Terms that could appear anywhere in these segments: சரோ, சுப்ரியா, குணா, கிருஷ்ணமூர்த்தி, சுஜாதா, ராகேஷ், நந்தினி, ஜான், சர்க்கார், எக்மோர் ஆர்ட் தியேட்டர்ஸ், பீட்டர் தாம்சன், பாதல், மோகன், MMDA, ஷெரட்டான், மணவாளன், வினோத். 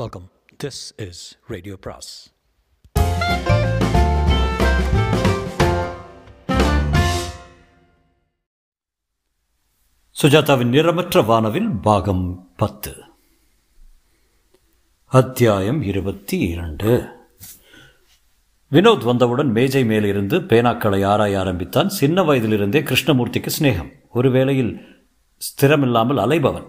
Welcome. This is radio பிராஸ். சுஜாதாவின் நிறமற்ற வானவில் பாகம் 10, அத்தியாயம் 22. வினோத் வந்தவுடன் மேஜை மேலிருந்து பேனாக்களை ஆராய ஆரம்பித்தான். சின்ன வயதிலிருந்தே கிருஷ்ணமூர்த்திக்கு சிநேகம். ஒரு வேளையில் ஸ்திரமில்லாமல் அலைபவன்.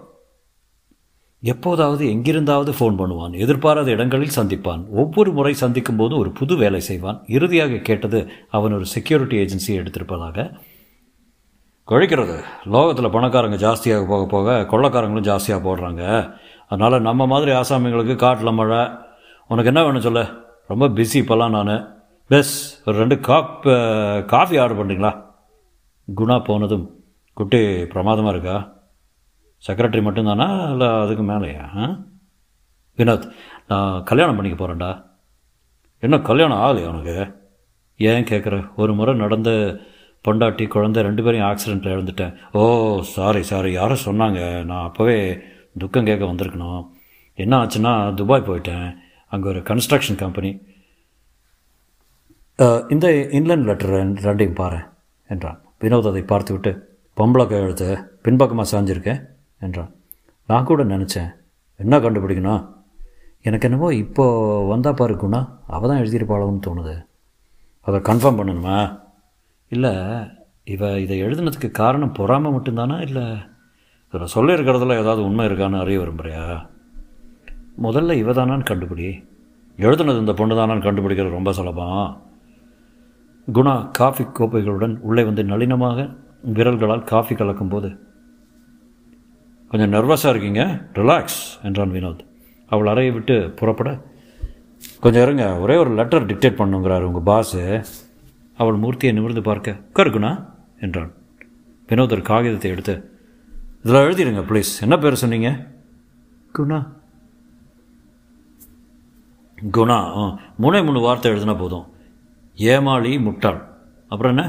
எப்போதாவது எங்கிருந்தாவது ஃபோன் பண்ணுவான். எதிர்பாராத இடங்களில் சந்திப்பான். ஒவ்வொரு முறை சந்திக்கும் போதும் ஒரு புது வேலை செய்வான். இறுதியாக கேட்டது அவன் ஒரு செக்யூரிட்டி ஏஜென்சியை எடுத்திருப்பதாக. குழைக்கிறது லோகத்தில் பணக்காரங்க ஜாஸ்தியாக போக போக கொள்ளைக்காரங்களும் ஜாஸ்தியாக போடுறாங்க. அதனால் நம்ம மாதிரி ஆசாமிகளுக்கு காட்டில் மழை. உனக்கு என்ன வேணும் சொல்ல? ரொம்ப பிஸி இப்போல்லாம். நான் பெஸ் ஒரு 2 காஃபி ஆர்டர் பண்ணுறீங்களா? குணா போனதும், குட்டி பிரமாதமாக இருக்கா? செக்ரட்டரி மட்டும்தானா இல்லை அதுக்கு மேலேயா? வினோத், நான் கல்யாணம் பண்ணிக்க போகிறேன்டா. என்ன கல்யாணம் ஆகலையா உனக்கு? ஏன் கேட்குற? ஒரு முறை நடந்த பொண்டாட்டி குழந்தை 2 பேரையும் ஆக்சிடெண்ட்டில் இழந்துட்டேன். ஓ சாரி யாரும் சொன்னாங்க. நான் அப்போவே துக்கம் கேட்க வந்திருக்கணும். என்ன ஆச்சுன்னா துபாய் போயிட்டேன். அங்கே ஒரு கன்ஸ்ட்ரக்ஷன் கம்பெனி. இந்த இன்லேண்ட் லெட்டர் ரெண்டையும் பாரு என்றான். வினோத் அதை பார்த்து விட்டு, பொம்பளை கையெழுத்து பின்பக்கமாக சாஞ்சிருக்கேன் என்றான். நான் கூட நினச்சேன் என்ன கண்டுபிடிக்கணும். எனக்கு என்னவோ இப்போது வந்தால் பாருக்குன்னா அவள் தான் எழுதியிருப்பாளோன்னு தோணுது. அதை கன்ஃபார்ம் பண்ணணுமா? இல்லை இவ இதை எழுதுனதுக்கு காரணம் பொறாமல் மட்டும்தானா? இல்லை இதில் சொல்லியிருக்கிறதுல ஏதாவது உண்மை இருக்கான்னு அறிய விரும்புகிறியா? முதல்ல இவ தானான்னு கண்டுபிடி. எழுதுனது இந்த பொண்ணு தானான்னு கண்டுபிடிக்கிறது ரொம்ப சுலபம். குணா காஃபி கோப்பைகளுடன் உள்ளே வந்து நளினமாக விரல்களால் காஃபி கலக்கும்போது, கொஞ்சம் நர்வஸாக இருக்கீங்க, ரிலாக்ஸ் என்றான் வினோத். அவள் அறையை விட்டு புறப்பட, கொஞ்சம் இருங்க, ஒரே ஒரு லெட்டர் டிக்டேட் பண்ணுங்கிறாரு உங்கள் பாஸு. அவள் மூர்த்தியை நிமிர்ந்து பார்க்க, கருக்குண்ணா என்றான். வினோத் ஒரு காகிதத்தை எடுத்து, இதில் எழுதிடுங்க ப்ளீஸ். என்ன பேர் சொன்னீங்க? குணா. குணா. 3 வார்த்தை எழுதுனா போதும். ஏமாளி, முட்டாள். அப்புறம் என்ன?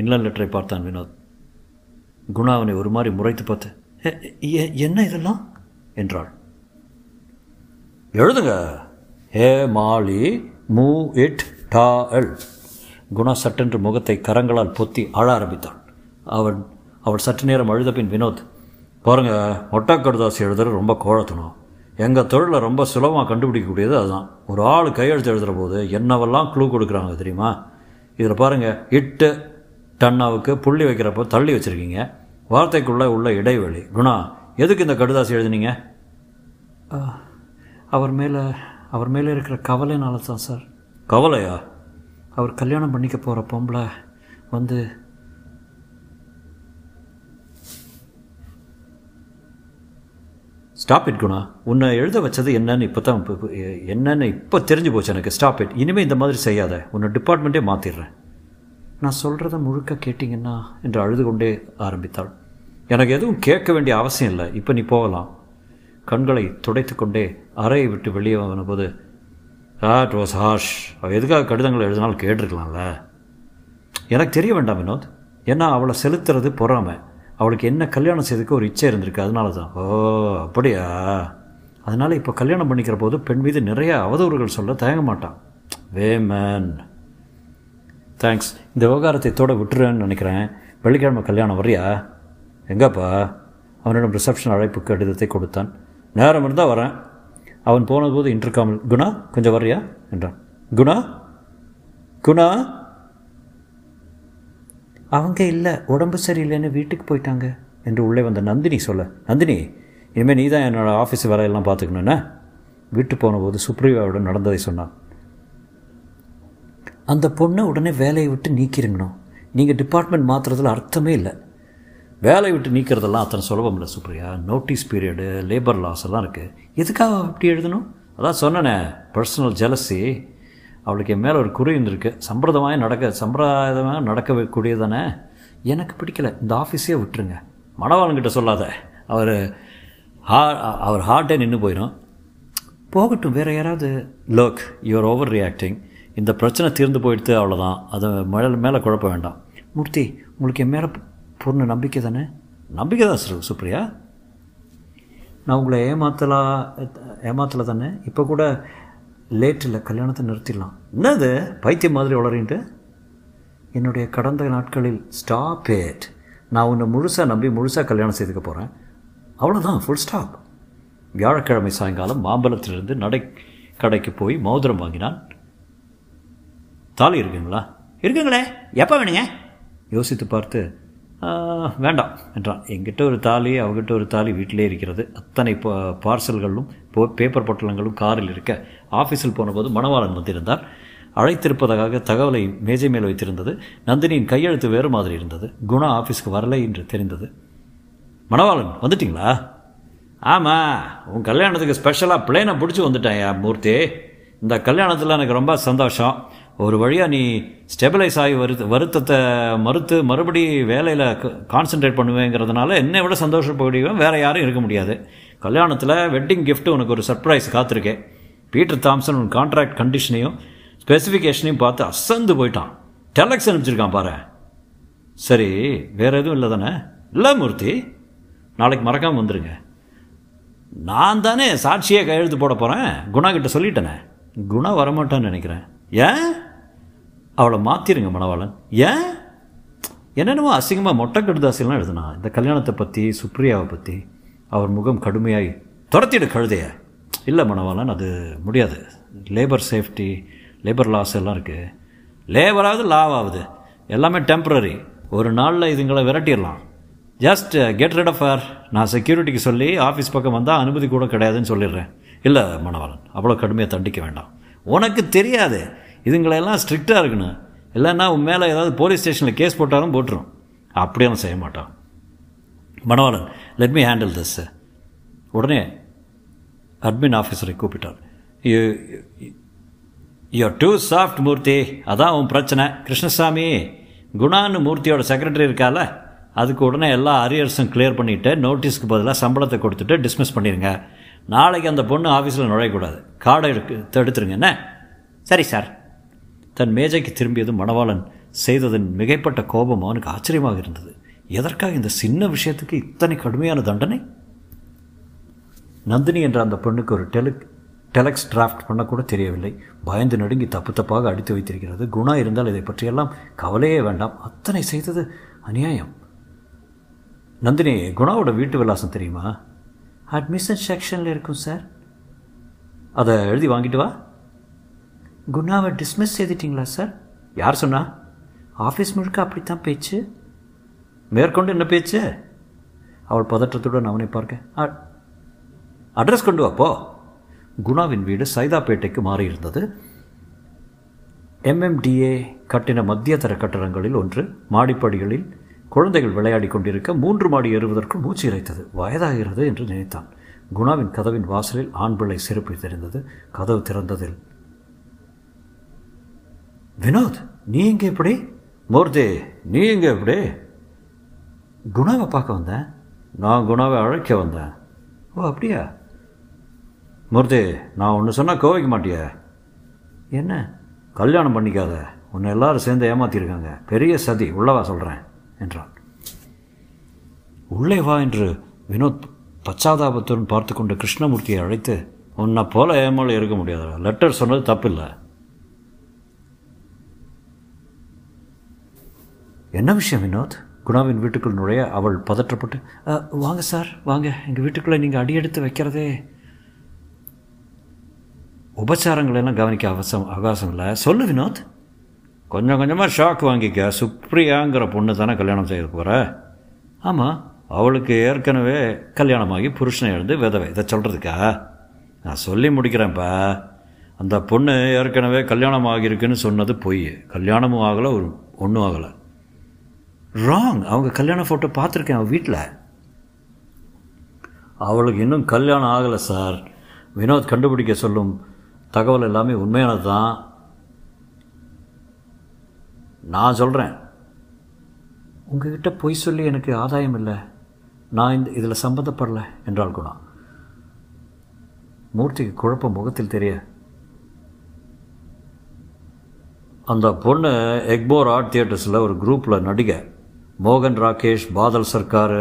இன்லேண்ட் லெட்டரை பார்த்தான் வினோத். குணா அவனை ஒரு மாதிரி முறைத்து பார்த்து, என்ன இதெல்லாம் என்றாள். எழுதுங்க, ஏ மாளி மூ இட் டா எல். குணா சட்டென்று முகத்தை கரங்களால் பொத்தி அழ ஆரம்பித்தான். அவள் சற்று நேரம் அழுத பின் வினோத், பாருங்க மொட்டா கடுதாசி எழுதுறது ரொம்ப கோழத்தணும். எங்கள் தொழிலை ரொம்ப சுலபமாக கண்டுபிடிக்கக்கூடியது அதுதான். ஒரு ஆள் கையெழுத்து எழுதுகிற போது என்னவெல்லாம் க்ளூ கொடுக்குறாங்க தெரியுமா? இதில் பாருங்கள், இட்டு டன்னாவுக்கு புள்ளி வைக்கிறப்போ தள்ளி வச்சுருக்கீங்க. வார்த்தைக்குள்ளே உள்ள இடைவெளி. குணா, எதுக்கு இந்த கடுதாசி எழுதுனீங்க? அவர் மேலே இருக்கிற கவலைனால தான் சார். கவலையா? அவர் கல்யாணம் பண்ணிக்க போகிற பொம்பளை வந்து ஸ்டாப் இட். குணா, உன்னை எழுத வச்சது என்னன்னு இப்போ தெரிஞ்சு போச்சு எனக்கு. Stop it. இனிமேல் இந்த மாதிரி செய்யாத. உன்னை டிபார்ட்மெண்ட்டே மாற்றிடுறேன். நான் சொல்கிறத முழுக்க கேட்டிங்கன்னா என்று அழுது கொண்டே ஆரம்பித்தாள். எனக்கு எதுவும் கேட்க வேண்டிய அவசியம் இல்லை, இப்போ நீ போகலாம். கண்களை துடைத்து கொண்டே அறையை விட்டு வெளியே வந்தபோது, இட் வாஸ் ஹார்ஷ். அவள் எதுக்காக கடிதங்களை எழுதினாலும் கேட்டிருக்கலாம்ல. எனக்கு தெரிய வேண்டாம் வினோத். ஏன்னா அவளை செலுத்துறது பொறாமல். அவளுக்கு என்ன கல்யாணம் செய்யறதுக்கு ஒரு இச்சை இருந்திருக்கு, அதனால தான். ஓ அப்படியா? அதனால் இப்போ கல்யாணம் பண்ணிக்கிற போது பெண் மீது நிறைய அவதூறுகள் சொல்ல தயங்க மாட்டான். Way man, thanks. இந்த விவகாரத்தை தோட விட்டுறேன்னு நினைக்கிறேன். வெள்ளிக்கிழமை கல்யாணம் வரியா? எங்கப்பா? அவனிடம் ரிசப்ஷன் அழைப்பு கடிதத்தை கொடுத்தான். நேரம் இருந்தால் வரேன். அவன் போனபோது இன்டர்காமில், குணா கொஞ்சம் வரியா என்றான். குணா குணா அவங்க இல்லை, உடம்பு சரியில்லைன்னு வீட்டுக்கு போயிட்டாங்க என்று உள்ளே வந்த நந்தினி சொல்ல, நந்தினி இனிமேல் நீ தான் என்னோடய ஆஃபீஸ் வேலையெல்லாம் பார்த்துக்கணுண்ணே. வீட்டு போனபோது சுப்ரியாவுடன் நடந்ததை சொன்னான். அந்த பொண்ணை உடனே வேலையை விட்டு நீக்கிருங்கணும். நீங்கள் டிபார்ட்மெண்ட் மாற்றுறதுல அர்த்தமே இல்லை. வேலையை விட்டு நீக்கிறதெல்லாம் அத்தனை சுலபம் இல்லை சுப்ரியா. Notice period, labour loss எல்லாம் இருக்குது. எதுக்காக அப்படி எழுதணும்? அதான் சொன்னேனே, பர்சனல் ஜெலசி. அவளுக்கு என் மேலே ஒரு குறி இருந்திருக்கு. சம்பிரதாயமாக நடக்கக்கூடியது தானே. எனக்கு பிடிக்கல. இந்த ஆஃபீஸே விட்டுருங்க. மணவாளன்கிட்ட சொல்லாத. அவர் ஹார்ட்டே நின்று போயிடும். போகட்டும், வேறு யாராவது. Look, your overreacting. இந்த பிரச்சனை தீர்ந்து போயிடுத்து, அவ்வளோதான். அதை மேலே குழப்ப வேண்டாம். மூர்த்தி, உங்களுக்கு என் மேலே பூர்ண நம்பிக்கை தானே? நம்பிக்கை தான் சார் சுப்ரியா. நான் உங்களை ஏமாத்தலை தானே? இப்போ கூட லேட் இல்லை, கல்யாணத்தை நிறுத்திடலாம். என்னது பைத்தியம் மாதிரி வளரின்ட்டு? என்னுடைய கடந்த நாட்களில் ஸ்டாப் ஏட். நான் உன்னை முழுசாக நம்பி முழுசாக கல்யாணம் செய்துக்க போகிறேன், அவ்வளோதான், ஃபுல் ஸ்டாப். வியாழக்கிழமை சாயங்காலம் மாம்பலத்திலிருந்து நடை கடைக்கு போய் மோதிரம் வாங்கினான். தாலி இருக்குங்களா? இருக்குங்களே, எப்போ வேணுங்க? யோசித்து பார்த்து வேண்டாம் என்றான். எங்கிட்ட ஒரு தாலி, அவகிட்ட ஒரு தாலி, வீட்டிலே இருக்கிறது. அத்தனை பார்சல்களும் பேப்பர் பொட்டலங்களும் காரில் இருக்க, ஆஃபீஸில் போனபோது மணவாளன் வந்திருந்தார். அழைத்திருப்பதாக தகவலை மேஜை மேல் வைத்திருந்தது. நந்தினியின் கையெழுத்து வேறு மாதிரி இருந்தது. குணா ஆஃபீஸ்க்கு வரலை என்று தெரிந்தது. மணவாளன் வந்துட்டிங்களா? ஆமாம், உன் கல்யாணத்துக்கு ஸ்பெஷலாக பிளேனை பிடிச்சி வந்துட்டேன் என் மூர்த்தி. இந்த கல்யாணத்தில் எனக்கு ரொம்ப சந்தோஷம். ஒரு வழியாக நீ ஸ்டெபிலைஸ் ஆகி வருத்தத்தை மறுத்து மறுபடி வேலையில் கான்சன்ட்ரேட் பண்ணுவேங்கிறதுனால என்னை விட சந்தோஷப்படுவேன், வேறு யாரும் இருக்க முடியாது. கல்யாணத்தில் வெட்டிங் கிஃப்ட்டு உனக்கு ஒரு சர்ப்ரைஸ் காத்திருக்கேன். பீட்டர் தாம்சன் உன் கான்ட்ராக்ட் கண்டிஷனையும் ஸ்பெசிஃபிகேஷனையும் பார்த்து அசந்து போயிட்டான். டெலக்ஸ் அனுப்பிச்சிருக்கான் பாரு. சரி, வேறு எதுவும் இல்லை தானே? இல்லை மூர்த்தி, நாளைக்கு மறக்காமல் வந்துடுங்க. நான் தானே சாட்சியே கையெழுத்து போட போகிறேன். குணா கிட்ட சொல்லிட்டேனே. குணா வரமாட்டான்னு நினைக்கிறேன். ஏன்? அவளை மாற்றிருங்க மணவாளன். ஏன்? என்னென்னமோ அசிங்கமாக மொட்டை கடுதாசிலாம் எழுதுனா, இந்த கல்யாணத்தை பற்றி, சுப்ரியாவை பற்றி. அவர் முகம் கடுமையாகி, துரத்திடு கழுதைய. இல்லை மணவாளன், அது முடியாது. லேபர் சேஃப்டி, லேபர் லாஸ் எல்லாம் இருக்குது. லேபராவது லாவாகுது, எல்லாமே டெம்ப்ரரி. ஒரு நாளில் இதுங்களை விரட்டிடலாம். Just get rid of her. நான் செக்யூரிட்டிக்கு சொல்லி ஆஃபீஸ் பக்கம் வந்தால் அனுமதி கூட கிடையாதுன்னு சொல்லிடுறேன். இல்லை மணவாளன், அவ்வளோ கடுமையாக தண்டிக்க வேண்டாம். உனக்கு தெரியாது, இதுங்களெல்லாம் ஸ்ட்ரிக்டாக இருக்குன்னு. இல்லைன்னா உன் மேலே ஏதாவது போலீஸ் ஸ்டேஷனில் கேஸ் போட்டாலும் போட்டுரும். அப்படியெல்லாம் செய்ய மாட்டான் மணவாளன். Let me handle this. உடனே அட்மின் ஆஃபீஸரை கூப்பிட்டார். யூஆர் டூ சாஃப்ட் மூர்த்தி, அதான் உன் பிரச்சனை. கிருஷ்ணசாமி, குணான்னு மூர்த்தியோட செக்ரட்டரி இருக்கால, அதுக்கு உடனே எல்லா அரியர்ஸும் கிளியர் பண்ணிவிட்டு நோட்டீஸ்க்கு பதிலாக சம்பளத்தை கொடுத்துட்டு டிஸ்மிஸ் பண்ணிடுங்க. நாளைக்கு அந்த பொண்ணு ஆஃபீஸில் நுழையக்கூடாது. கார்டை எடுத்துருங்க. என்ன? சரி சார். தன் மேஜைக்கு திரும்பியதும் மணவாளன் செய்ததின் மிகைப்பட்ட கோபம் அவனுக்கு ஆச்சரியமாக இருந்தது. எதற்காக இந்த சின்ன விஷயத்துக்கு இத்தனை கடுமையான தண்டனை? நந்தினி என்ற அந்த பெண்ணுக்கு ஒரு டெலக்ஸ் டிராஃப்ட் பண்ணக்கூட தெரியவில்லை. பயந்து நடுங்கி தப்பு தப்பாக அடித்து வைத்திருக்கிறது. குணா இருந்தால் இதை பற்றியெல்லாம் கவலையே வேண்டாம். அத்தனை செய்தது அநியாயம். நந்தினி, குணாவோட வீட்டு விலாசம் தெரியுமா? அட்மிஷன் செக்ஷனில் இருக்கும் சார். அதை எழுதி வாங்கிட்டு வா. குணாவை டிஸ்மிஸ் செய்துட்டிங்களா சார்? யார் சொன்னா? ஆஃபீஸ் முழுக்க அப்படித்தான் பேச்சு. மேற்கொண்டு என்ன பேச்சு? அவள் பதற்றத்துடன் அவனை பார்க்க. அட்ரஸ் கொண்டு வாப்போ. குணாவின் வீடு சைதாப்பேட்டைக்கு மாறியிருந்தது. MMDA கட்டின மத்திய தர கட்டடங்களில் ஒன்று. மாடிப்படிகளில் குழந்தைகள் விளையாடி கொண்டிருக்க 3 மாடி ஏறுவதற்கு மூச்சு இறைத்தது. வயதாகிறது என்று நினைத்தான். குணாவின் கதவின் வாசலில் ஆண் பிள்ளை செருப்பு தெரிந்தது. கதவு திறந்ததில், வினோத் நீ இங்கே எப்படி? மூர்த்தி நீ இங்கே எப்படி? குணாவை பார்க்க வந்தேன். நான் குணாவை அழைக்க வந்தேன். ஓ அப்படியா? மூர்த்தி, நான் ஒன்று சொன்னால் கோவிக்க மாட்டியா? என்ன? கல்யாணம் பண்ணிக்காத, உன்னை எல்லாரும் சேர்ந்து ஏமாற்றிருக்காங்க, பெரிய சதி, உள்ளவா சொல்கிறேன் என்றான். உள்ளே வா என்று வினோத் பச்சாதாபத்துடன் பார்த்து கொண்டு கிருஷ்ணமூர்த்தியை அழைத்து, உன்னை போல ஏமால இருக்க முடியாது, லெட்டர் சொன்னது தப்பில்லை. என்ன விஷயம் வினோத்? குணாவின் வீட்டுக்குள் நுழைய அவள் பதற்றப்பட்டு, வாங்க சார் வாங்க, எங்கள் வீட்டுக்குள்ளே நீங்கள் அடியெடுத்து வைக்கிறதே. உபச்சாரங்களெல்லாம் கவனிக்க அவகாசம் இல்லை. சொல்லு வினோத். கொஞ்சம் கொஞ்சமாக ஷாக் வாங்கிக்க. சுப்ரியாங்கிற பொண்ணு தானே கல்யாணம் செய்ய போகிற? ஆமாம், அவளுக்கு ஏற்கனவே கல்யாணமாகி புருஷனை எழுந்து விதவை. இதை சொல்கிறதுக்கா? நான் சொல்லி முடிக்கிறேன்ப்பா. அந்த பொண்ணு ஏற்கனவே கல்யாணம் ஆகியிருக்குன்னு சொன்னது பொய். கல்யாணமும் ஆகலை, ஒரு ஒன்றும் ஆகலை. ராங். அவங்க கல்யாண ஃபோட்டோ பார்த்துருக்கேன் அவள் வீட்டில். அவளுக்கு இன்னும் கல்யாணம் ஆகலை சார். வினோத் கண்டுபிடிக்க சொல்லும் தகவல் எல்லாமே உண்மையானது தான். நான் சொல்கிறேன், உங்ககிட்ட பொய் சொல்லி எனக்கு ஆதாயம் இல்லை, நான் இதில் சம்மந்தப்படலை என்றால் குணா. மூர்த்திக்கு குழப்பம் முகத்தில் தெரிய, அந்த பொண்ணு எக்போர் ஆர்ட் தியேட்டர்ஸில் ஒரு குரூப்பில் நடிகை. மோகன், ராகேஷ், பாதல், சர்க்கார்,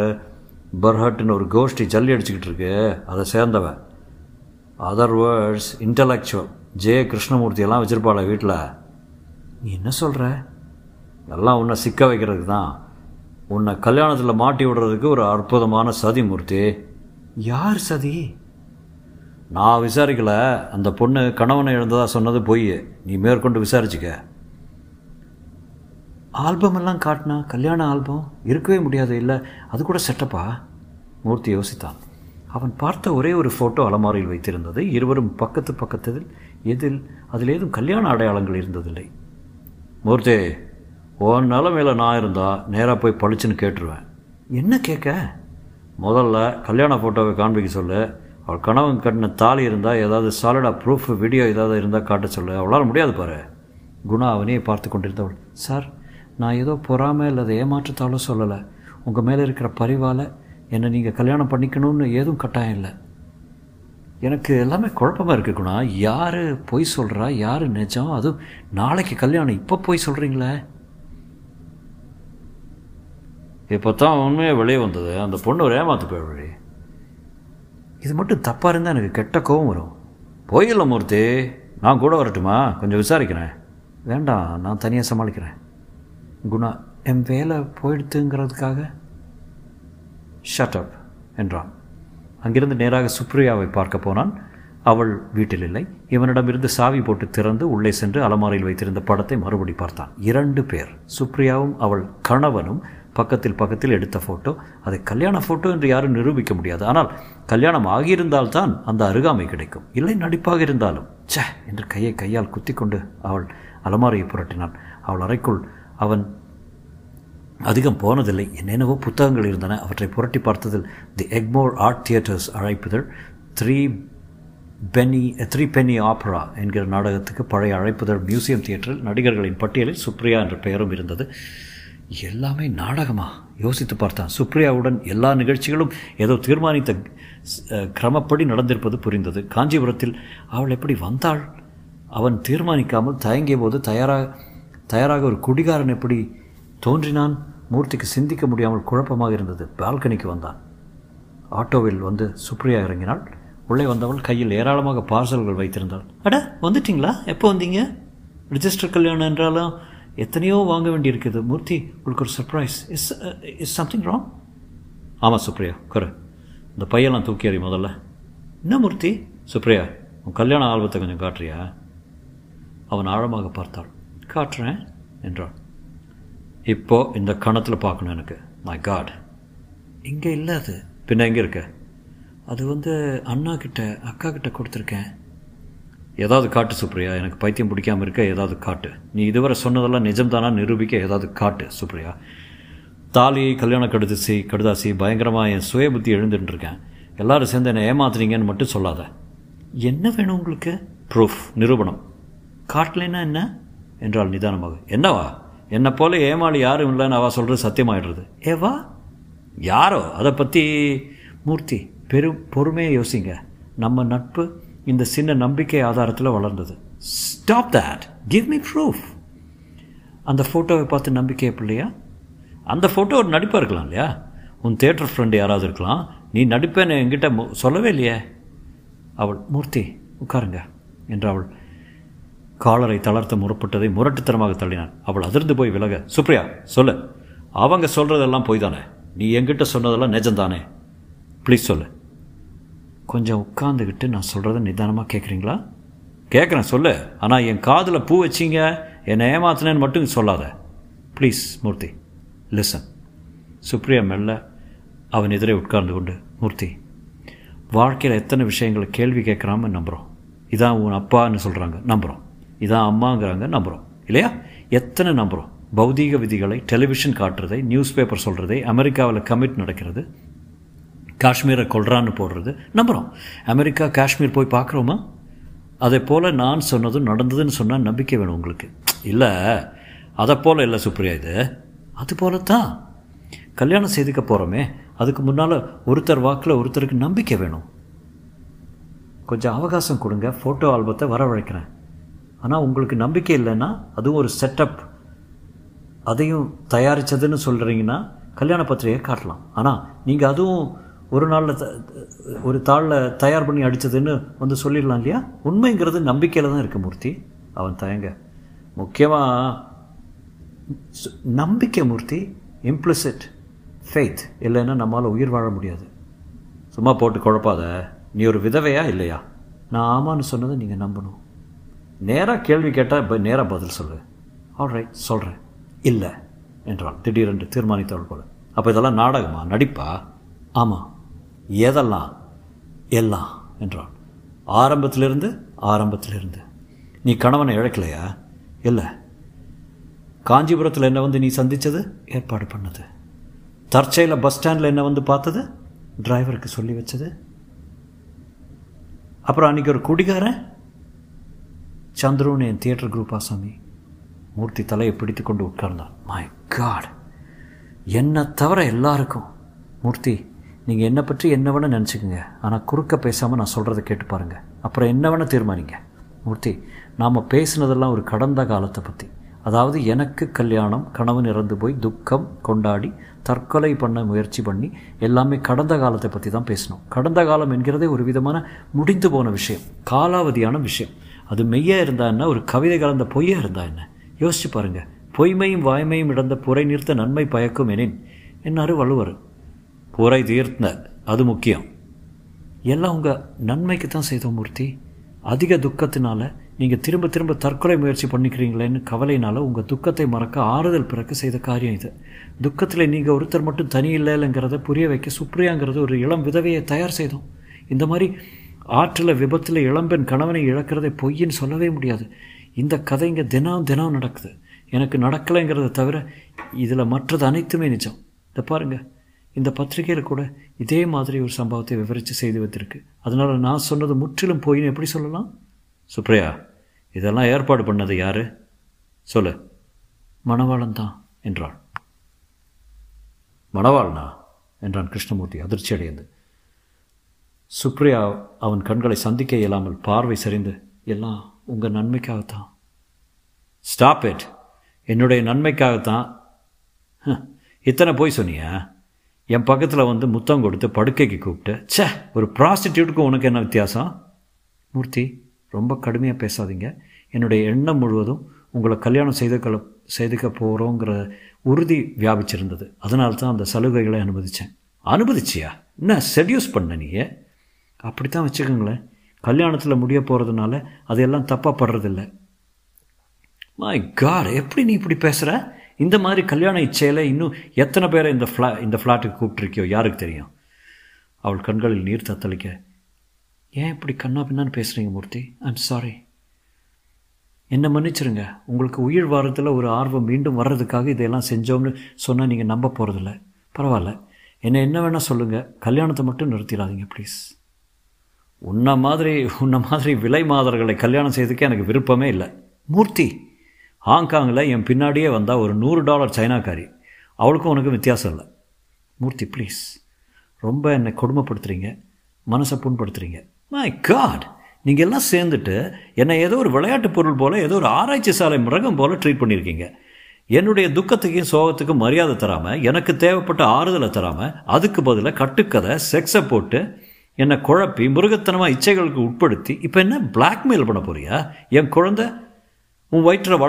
பர்ஹட்டுன்னு ஒரு கோஷ்டி ஜல்லி அடிச்சுக்கிட்டு இருக்கு, அதை சேர்ந்தவன். அதர்வேர்ட்ஸ் இன்டலெக்சுவல் ஜே கிருஷ்ணமூர்த்தியெல்லாம் வச்சுருப்பாள வீட்டில். நீ என்ன சொல்கிற? எல்லாம் உன்னை சிக்க வைக்கிறதுக்கு தான், உன்னை கல்யாணத்தில் மாட்டி விடுறதுக்கு ஒரு அற்புதமான சதி மூர்த்தி. யார் சதி? நான் விசாரிக்கலை. அந்த பொண்ணு கணவனை இழந்ததாக சொன்னது பொய். நீ மேற்கொண்டு விசாரிச்சுக்க. ஆல்பமெல்லாம் காட்டினா கல்யாண ஆல்பம் இருக்கவே முடியாது, இல்லை அது கூட செட்டப்பா? மூர்த்தி யோசித்தான். அவன் பார்த்த ஒரே ஒரு ஃபோட்டோ அலமாரியில் வைத்திருந்தது. இருவரும் பக்கத்து பக்கத்தில் அதில் ஏதும் கல்யாண அடையாளங்கள் இருந்ததில்லை. மூர்த்தி, உன் நிலமையில் நான் இருந்தால் நேராக போய் பளிச்சுன்னு கேட்டுருவேன். என்ன கேட்க? முதல்ல கல்யாண ஃபோட்டோவை காண்பிக்க சொல்லு. அவள் கணவன் கட்டின தாலி இருந்தால் ஏதாவது சாலிடாக ப்ரூஃப் வீடியோ ஏதாவது இருந்தால் காட்ட சொல்லு. அவளால் முடியாது பாரு. குணா அவனையே பார்த்து கொண்டிருந்தவள். சார், நான் ஏதோ பொறாமல் இல்லை அதை ஏமாற்றத்தாலும் சொல்லலை. உங்கள் மேலே இருக்கிற பரிவால் என்னை நீங்கள் கல்யாணம் பண்ணிக்கணும்னு ஏதும் கட்டாயம் இல்லை. எனக்கு எல்லாமே குழப்பமாக இருக்குக்குண்ணா. யார் பொய் சொல்கிறா, யார் நிஜம்? அதுவும் நாளைக்கு கல்யாணம், இப்போ பொய் சொல்கிறீங்களே. இப்போ தான் உண்மையாக வெளியே வந்தது. அந்த பொண்ணு ஒரு ஏமாத்து போய் இது மட்டும் தப்பாக இருந்தால் எனக்கு கெட்ட கோவம் வரும். போயில்லை மூர்த்தி, நான் கூட வரட்டுமா? கொஞ்சம் விசாரிக்கிறேன். வேண்டாம், நான் தனியாக சமாளிக்கிறேன். குணா, என் வேலை போயிடுத்துங்கிறதுக்காக ஷட் அப் என்றான். அங்கிருந்து நேராக சுப்ரியாவை பார்க்க போனான். அவள் வீட்டில் இல்லை. இவனிடமிருந்து சாவி போட்டு திறந்து உள்ளே சென்று அலமாரியில் வைத்திருந்த படத்தை மறுபடி பார்த்தான். இரண்டு பேர், சுப்ரியாவும் அவள் கணவனும் பக்கத்தில் பக்கத்தில் எடுத்த ஃபோட்டோ. அதை கல்யாண ஃபோட்டோ என்று யாரும் நிரூபிக்க முடியாது. ஆனால் கல்யாணம் ஆகியிருந்தால்தான் அந்த அருகாமை கிடைக்கும். இல்லை நடிப்பாக இருந்தாலும். சே என்று கையால் குத்தி கொண்டு அவள் அலமாரியை புரட்டினான். அவள் அறைக்குள் அவன் அதிகம் போனதில்லை. என்னென்னவோ புத்தகங்கள் இருந்தன. அவற்றை புரட்டி பார்த்ததில் தி எக்மோர் ஆர்ட் தியேட்டர்ஸ் அழைப்புதழ், த்ரீ பென்னி ஆப்ரா என்கிற நாடகத்துக்கு பழைய அழைப்புதழ், மியூசியம் தியேட்டரில் நடிகர்களின் பட்டியலில் சுப்ரியா என்ற பெயரும் இருந்தது. எல்லாமே நாடகமா யோசித்து பார்த்தான். சுப்ரியாவுடன் எல்லா நிகழ்ச்சிகளும் ஏதோ தீர்மானித்த கிரமப்படி நடந்திருப்பது புரிந்தது. காஞ்சிபுரத்தில் அவள் எப்படி வந்தாள்? அவன் தீர்மானிக்காமல் தயங்கிய போது தயாராக ஒரு குடிகாரன் எப்படி தோன்றினான்? மூர்த்திக்கு சிந்திக்க முடியாமல் குழப்பமாக இருந்தது. பால்கனிக்கு வந்தான். ஆட்டோவில் வந்து சுப்ரியா இறங்கினாள். உள்ளே வந்தவள் கையில் ஏராளமாக பார்சல்கள் வைத்திருந்தாள். அட, வந்துட்டிங்களா? எப்போ வந்தீங்க? ரிஜிஸ்டர் கல்யாணம் என்றாலும் எத்தனையோ வாங்க வேண்டியிருக்குது. மூர்த்தி, உங்களுக்கு ஒரு சர்ப்ரைஸ். Is something wrong? ஆமாம் சுப்ரியா, கரு இந்த பையெல்லாம் தூக்கி அறி முதல்ல. என்ன மூர்த்தி? சுப்ரியா, உன் கல்யாண ஆல்பத்தை கொஞ்சம் காட்டுறியா? அவன் ஆழமாக பார்த்தாள். காட்டுறேன் என்றான். இப்போது இந்த கணத்தில் பார்க்கணும் எனக்கு. மை காட், இங்கே இல்லை. அது பின்ன எங்கே இருக்க? அது வந்து அண்ணாக்கிட்ட அக்காக்கிட்ட கொடுத்துருக்கேன். ஏதாவது காட்டு சுப்ரியா, எனக்கு பைத்தியம் பிடிக்காமல் இருக்க. ஏதாவது காட்டு. நீ இதுவரை சொன்னதெல்லாம் நிஜம்தானா நிரூபிக்க ஏதாவது காட்டு சுப்ரியா. தாலி, கல்யாண கடுதாசி பயங்கரமாக என் சுய புத்தி எழுந்துட்டுருக்கேன். எல்லோரும் சேர்ந்து என்னை ஏமாத்துறீங்கன்னு மட்டும் சொல்லாத. என்ன வேணும் உங்களுக்கு? ப்ரூஃப், நிரூபணம். காட்டலைன்னா என்ன என்றால் நிதானமாக. என்னவா? என்னை போல ஏமாளி யாரும் இல்லைன்னு அவள் சொல்கிறது சத்தியமாகிடுறது. ஏவா? யாரோ அதை பற்றி. மூர்த்தி, பொறுமையை யோசிங்க. நம்ம நட்பு இந்த சின்ன நம்பிக்கை ஆதாரத்தில் வளர்ந்தது. Stop that, give me proof. அந்த ஃபோட்டோவை பார்த்து நம்பிக்கை எப்படியா? அந்த ஃபோட்டோ ஒரு நடிப்பாக இருக்கலாம் இல்லையா? உன் தியேட்டர் ஃப்ரெண்டு யாராவது இருக்கலாம். நீ நடிப்பேன்னு என்கிட்ட சொல்லவே இல்லையே. அவள் மூர்த்தி உட்காருங்க என்று அவள் காலரை தளர்த்த முறப்பட்டதை முரட்டுத்தனமாக தள்ளினான். அவள் அதிர்ந்து போய் விலக. சுப்ரியா சொல்லு, அவங்க சொல்கிறதெல்லாம் போய் தானே? நீ என்கிட்ட சொன்னதெல்லாம் நிஜம்தானே? ப்ளீஸ் சொல்லு. கொஞ்சம் உட்காந்துக்கிட்டு நான் சொல்கிறத நிதானமாக கேட்குறீங்களா? கேட்குறேன், சொல்லு. ஆனால் என் காதில் பூ வச்சிங்க, என்னை ஏமாத்தினேன்னு மட்டும் சொல்லாத. Please Murthy, listen. சுப்ரியா மெல்ல அவன் எதிரே உட்கார்ந்து கொண்டு, மூர்த்தி, வாழ்க்கையில் எத்தனை விஷயங்களை கேள்வி கேட்குறாம நம்புகிறோம். இதான் உன் அப்பான்னு சொல்கிறாங்க, நம்புகிறோம். இதான் அம்மாங்கிறாங்க, நம்புகிறோம் இல்லையா? எத்தனை நம்புகிறோம். பௌதீக விதிகளை, டெலிவிஷன் காட்டுறதை, நியூஸ் பேப்பர் சொல்கிறதை, அமெரிக்காவில் கமிட் நடக்கிறது, காஷ்மீரை கொள்றான்னு போடுறது நம்புகிறோம். அமெரிக்கா காஷ்மீர் போய் பார்க்குறோமா? அதே போல் நான் சொன்னதும் நடந்ததுன்னு சொன்னால் நம்பிக்கை வேணும் உங்களுக்கு இல்லை? அதை போல் இல்லை சுப்ரியா, இது அது போல தான். கல்யாணம் செய்துக்க போகிறோமே, அதுக்கு முன்னால் ஒருத்தர் வாக்கில் ஒருத்தருக்கு நம்பிக்கை வேணும். கொஞ்சம் அவகாசம் கொடுங்க, ஃபோட்டோ ஆல்பத்தை வரவழைக்கிறேன். ஆனால் உங்களுக்கு நம்பிக்கை இல்லைன்னா, அதுவும் ஒரு செட்டப், அதையும் தயாரித்ததுன்னு சொல்கிறீங்கன்னா கல்யாண பத்திரிகையை காட்டலாம். ஆனால் நீங்கள் அதுவும் ஒரு நாளில் ஒரு தாளில் தயார் பண்ணி அடித்ததுன்னு வந்து சொல்லிடலாம் இல்லையா? உண்மைங்கிறது நம்பிக்கையில் தான் இருக்குது மூர்த்தி. அவன் தயங்க முக்கியமாக நம்பிக்கை மூர்த்தி, இம்ப்ளிசிட் ஃபெய்த் இல்லைன்னா நம்மளால் உயிர் வாழ முடியாது. சும்மா போட்டு குழப்பாத. நீ ஒரு விதவையா இல்லையா? நான் ஆமான்னு சொன்னதை நீங்கள் நம்பணும். நேராக கேள்வி கேட்டால் இப்போ நேராக பதில் சொல்லு. ஆல்ரைட் சொல்கிறேன், இல்லை என்றான் திடீரென்று தீர்மானித்தவள் போல. அப்போ இதெல்லாம் நாடகமா, நடிப்பா? ஆமாம். எதெல்லாம்? எல்லாம் என்றான். ஆரம்பத்திலிருந்து ஆரம்பத்திலிருந்து நீ கணவனை இழக்கலையா? இல்லை. காஞ்சிபுரத்தில் என்னை வந்து நீ சந்தித்தது ஏற்பாடு பண்ணது. தற்செயலில் பஸ் ஸ்டாண்டில் என்னை வந்து பார்த்தது, டிரைவருக்கு சொல்லி வச்சது. அப்புறம் அன்றைக்கி ஒரு குடிகாரன் சந்திரன் என் தியேட்டர் குரூப் ஆசாமி. மூர்த்தி தலையை பிடித்து கொண்டு உட்கார்ந்தான். மை காட், என்னை தவிர எல்லாருக்கும். மூர்த்தி, நீங்கள் என்னை பற்றி என்ன வேணால் நினச்சிக்கோங்க, ஆனால் குறுக்க பேசாமல் நான் சொல்கிறத கேட்டு பாருங்கள். அப்புறம் என்ன வேணால் தீர்மானிங்க. மூர்த்தி, நாம் பேசினதெல்லாம் ஒரு கடந்த காலத்தை பற்றி. அதாவது எனக்கு கல்யாணம், கணவன் இறந்து போய் துக்கம் கொண்டாடி தற்கொலை பண்ண முயற்சி பண்ணி எல்லாமே கடந்த காலத்தை பற்றி தான் பேசணும். கடந்த காலம் என்கிறதே ஒரு விதமான முடிந்து போன விஷயம், காலாவதியான விஷயம். அது மெய்யாக இருந்தால் என்ன, ஒரு கவிதை கலந்த பொய்யாக இருந்தால் என்ன? யோசிச்சு பாருங்கள். பொய்மையும் வாய்மையும் இடந்த புரை நீர்த்த நன்மை பயக்கும் எனேன் என்னாரு வள்ளுவர். புரை தீர்த்த அது முக்கியம். எல்லாம் உங்கள் நன்மைக்கு தான் செய்தோம் மூர்த்தி. அதிக துக்கத்தினால நீங்கள் திரும்ப திரும்ப தற்கொலை முயற்சி பண்ணிக்கிறீங்களேன்னு கவலையினால் உங்கள் துக்கத்தை மறக்க ஆறுதல் பிறக்க செய்த காரியம் இது. துக்கத்தில் நீங்கள் ஒருத்தர் மட்டும் தனி இல்லைங்கிறத புரிய வைக்க சுப்ரியாங்கிறது ஒரு இளம் விதவையை தயார் செய்தோம். இந்த மாதிரி ஆற்றில் விபத்தில் இளம்பெண் கணவனை இழக்கிறதை பொய்ன்னு சொல்லவே முடியாது. இந்த கதைங்க தினம் தினம் நடக்குது. எனக்கு நடக்கலைங்கிறத தவிர இதில் மற்றது அனைத்துமே நிஜம். இதை பாருங்கள், இந்த பத்திரிகையில் கூட இதே மாதிரி ஒரு சம்பவத்தை விவரித்து செய்து வைத்திருக்கு. அதனால் நான் சொன்னது முற்றிலும் போயின்னு எப்படி சொல்லலாம்? சுப்ரியா, இதெல்லாம் ஏற்பாடு பண்ணது யார் சொல்லு? மணவாளன் தான் என்றான். மணவாளனா என்றான் கிருஷ்ணமூர்த்தி அதிர்ச்சி அடைந்து. சுப்ரியா அவன் கண்களை சந்திக்க இயலாமல் பார்வை சரிந்து, எல்லாம் உங்கள் நன்மைக்காகத்தான். Stop it. என்னுடைய நன்மைக்காகத்தான் இத்தனை போய் சொன்னியா? என் பக்கத்தில் வந்து முத்தம் கொடுத்து படுக்கைக்கு கூப்பிட்டு சே ஒரு ப்ராஸ்டிடியூட்டுக்கும் உனக்கு என்ன வித்தியாசம்? மூர்த்தி, ரொம்ப கடுமையாக பேசாதீங்க. என்னுடைய எண்ணம் முழுவதும் உங்களை கல்யாணம் செய்துக்க போகிறோங்கிற உறுதி வியாபிச்சிருந்தது. அதனால தான் அந்த சலுகைகளை அனுமதித்தேன். அனுமதிச்சியா? என்ன செடியூஸ் பண்ண நீ? அப்படி தான் வச்சுக்கோங்களேன். கல்யாணத்தில் முடிய போகிறதுனால அதையெல்லாம் தப்பாக படுறதில்லை. மை காட், எப்படி நீ இப்படி பேசுகிற? இந்த மாதிரி கல்யாண இச்சையில் இன்னும் எத்தனை பேரை இந்த ஃப்ளாட்டுக்கு கூப்பிட்டுருக்கியோ யாருக்கு தெரியும்? அவள் கண்களில் நீர் தத்தளிக்க. ஏன் இப்படி கண்ணா பின்னான்னு பேசுகிறீங்க மூர்த்தி? ஐம் சாரி, என்னை மன்னிச்சிருங்க. உங்களுக்கு உயிர் வாரத்தில் ஒரு ஆர்வம் மீண்டும் வர்றதுக்காக இதையெல்லாம் செஞ்சோம்னு சொன்னால் நீங்கள் நம்ப போகிறதில்ல. பரவாயில்ல, என்னை என்ன வேணால் சொல்லுங்கள், கல்யாணத்தை மட்டும் நிறுத்திடாதீங்க ப்ளீஸ். உன்ன மாதிரி விலை மாதர்களை கல்யாணம் செய்யறதுக்கு எனக்கு விருப்பமே இல்லை. மூர்த்தி, ஹாங்காங்கில் என் பின்னாடியே வந்தால் ஒரு $100 சைனாக்காரி, அவளுக்கும் உனக்கும் வித்தியாசம் இல்லை. மூர்த்தி ப்ளீஸ், ரொம்ப என்னை கொடுமைப்படுத்துகிறீங்க, மனசை புண்படுத்துகிறீங்க. மை காட், நீங்கள் எல்லாம் சேர்ந்துட்டு என்னை ஏதோ ஒரு விளையாட்டு பொருள் போல், ஏதோ ஒரு ஆராய்ச்சி சாலை மிருகம் போல் ட்ரீட் பண்ணியிருக்கீங்க. என்னுடைய துக்கத்துக்கும் சோகத்துக்கும் மரியாதை தராமல், எனக்கு தேவைப்பட்ட ஆறுதலை தராமல், அதுக்கு பதிலாக கட்டுக்கதை செக்ஸை போட்டு என்னை குழப்பி மிருகத்தனமாக இச்சைகளுக்கு உட்படுத்தி இப்போ என்ன பிளாக்மெயில் பண்ண போறியா? என் குழந்தை உன் வயிற்றில்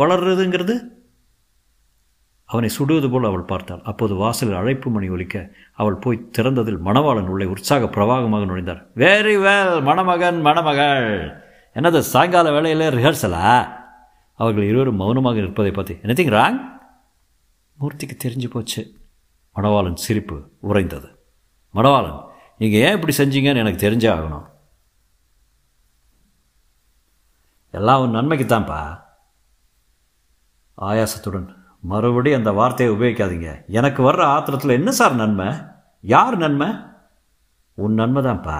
வளர்றதுங்கிறது? அவனை சுடுவது போல் அவள் பார்த்தாள். அப்போது வாசலில் அழைப்பு மணி ஒலிக்க அவள் போய் திறந்ததில் மணவாளன் உள்ளே உற்சாக பிரவாகமாக நுழைந்தார். வெரி வெல் மணமகன், மணமகள், என்னது சாயங்கால வேளையில் ரிஹர்சலா? அவர்கள் இருவரும் மௌனமாக நிற்பதை பார்த்து எனிதிங் ராங்? மூர்த்திக்கு தெரிஞ்சு போச்சு. மணவாளன் சிரிப்பு உறைந்தது. மணவாளன், நீங்கள் ஏன் இப்படி செஞ்சீங்கன்னு எனக்கு தெரிஞ்சே ஆகணும். எல்லாம் உன் நன்மைக்குத்தான்ப்பா. ஆயாசத்துடன், மறுபடியும் அந்த வார்த்தையை உபயோகிக்காதீங்க. எனக்கு வர்ற ஆத்திரத்தில் என்ன சார் நன்மை? யார் நன்மை? உன் நன்மை தான்ப்பா.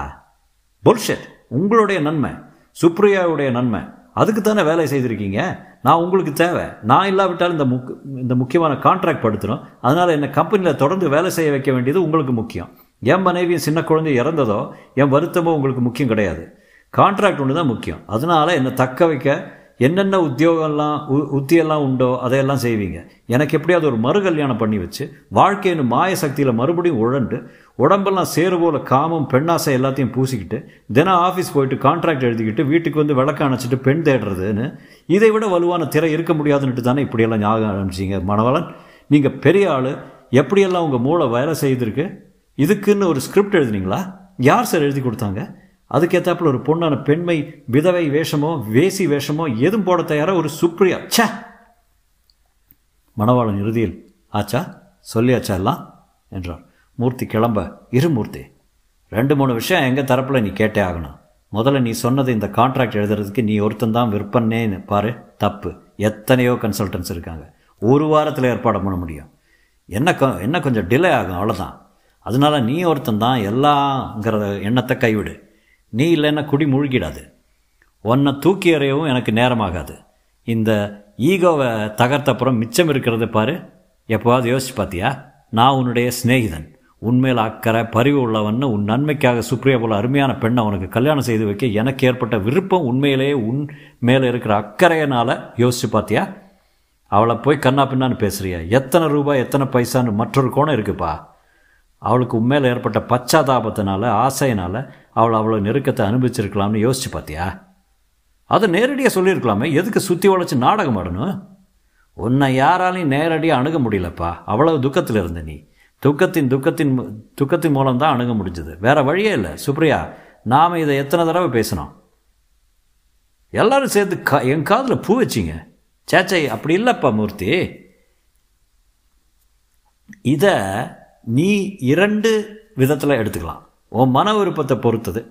புல்ஷெட், உங்களுடைய நன்மை, சுப்ரியாவுடைய நன்மை. அதுக்கு தானே வேலை செய்திருக்கீங்க. நான் உங்களுக்கு தேவை. நான் இல்லாவிட்டாலும் இந்த முக்கியமான கான்ட்ராக்ட் படுத்துகிறோம். அதனால் என்னை கம்பெனியில் தொடர்ந்து வேலை செய்ய வைக்க வேண்டியது உங்களுக்கு முக்கியம். என் மனைவியும் சின்ன குழந்தை இறந்ததோ என் வருத்தமோ உங்களுக்கு முக்கியம் கிடையாது. கான்ட்ராக்ட் ஒன்று தான் முக்கியம். அதனால் என்னை தக்க வைக்க என்னென்ன உத்தியோகம்லாம் உத்தியெல்லாம் உண்டோ அதையெல்லாம் செய்வீங்க. எனக்கு எப்படியாவது ஒரு மறு கல்யாணம் பண்ணி வச்சு வாழ்க்கையின் மாய சக்தியில் மறுபடியும் உழண்டு உடம்பெல்லாம் சேரு போல் காமம் பெண்ணாசை எல்லாத்தையும் பூசிக்கிட்டு தினம் ஆஃபீஸ் போயிட்டு கான்ட்ராக்ட் எழுதிக்கிட்டு வீட்டுக்கு வந்து விளக்க அணைச்சிட்டு பெண் தேடுறதுன்னு இதை விட வலுவான திரை இருக்க முடியாதுன்னுட்டு தானே இப்படியெல்லாம் ஞாபகம் ஆரம்பிச்சிங்க. மணவாளன், நீங்கள் பெரிய ஆள், எப்படியெல்லாம் உங்கள் மூளை வேலை செய்திருக்கு. இதுக்குன்னு ஒரு ஸ்கிரிப்ட் எழுதுனீங்களா? யார் சார் எழுதி கொடுத்தாங்க? அதுக்கேற்றாப்புல ஒரு பொண்ணான பெண்மை விதவை வேஷமோ வேசி வேஷமோ எதுவும் போட தயாராக ஒரு சுப்ரியா. சே! மணவாளன் இறுதியில், ஆச்சா சொல்லியாச்சா எல்லாம் என்றார். மூர்த்தி கிளம்ப, இரு மூர்த்தி, 2-3 விஷயம் எங்கள் தரப்பில் நீ கேட்டே ஆகணும். முதல்ல நீ சொன்னது இந்த கான்ட்ராக்ட் எழுதுறதுக்கு நீ ஒருத்தந்தான் விற்பனேன்னு பாரு, தப்பு. எத்தனையோ கன்சல்டன்ஸ் இருக்காங்க, ஒரு வாரத்தில் ஏற்பாடு பண்ண முடியும். என்ன கொஞ்சம் டிலே ஆகும், அவ்வளோதான். அதனால நீ ஒருத்தந்தான் எல்லாங்கிற எண்ணத்தை கைவிடு. நீ இல்லைன்னா குடி மூழ்கிடாது. உன்னை தூக்கி எறையவும் எனக்கு நேரமாகாது. இந்த ஈகோவை தகர்த்தப்புறம் மிச்சம் இருக்கிறது பாரு. எப்போவாவது யோசிச்சு பார்த்தியா? நான் உன்னுடைய ஸ்நேகிதன், உண்மையில் அக்கறை பரிவு உள்ளவன்னு உன் நன்மைக்காக சுப்ரியா போல் அருமையான பெண்ணை உனக்கு கல்யாணம் செய்து வைக்க எனக்கு ஏற்பட்ட விருப்பம் உண்மையிலேயே உன் மேலே இருக்கிற அக்கறையினால் யோசிச்சு பார்த்தியா? அவளை போய் கண்ணா பின்னான்னு பேசுகிறியா? எத்தனை ரூபாய் எத்தனை பைசான்னு மற்றொரு கோணம் இருக்குப்பா. அவளுக்கு உண்மையில் ஏற்பட்ட பச்சாதாபத்தினால ஆசையினால் அவள் அவ்வளோ நெருக்கத்தை அனுபவிச்சிருக்கலாம்னு யோசிச்சு பார்த்தியா? அதை நேரடியாக சொல்லியிருக்கலாமே, எதுக்கு சுற்றி உழைச்சி நாடகம் ஆடணும்? உன்னை யாராலையும் நேரடியாக அணுக முடியலப்பா. அவ்வளவு துக்கத்தில் இருந்த நீ துக்கத்தின் மூலம்தான் அணுக முடிஞ்சது, வேறு வழியே இல்லை. சுப்ரியா, நாம் இதை எத்தனை தடவை பேசினோம்? எல்லோரும் சேர்த்து என் காதில் பூ வச்சிங்க. சேச்சை, அப்படி இல்லைப்பா மூர்த்தி. இதை நீ 2 விதத்தில் எடுத்துக்கலாம். உன் மன விருப்பத்தை பொறுத்தது.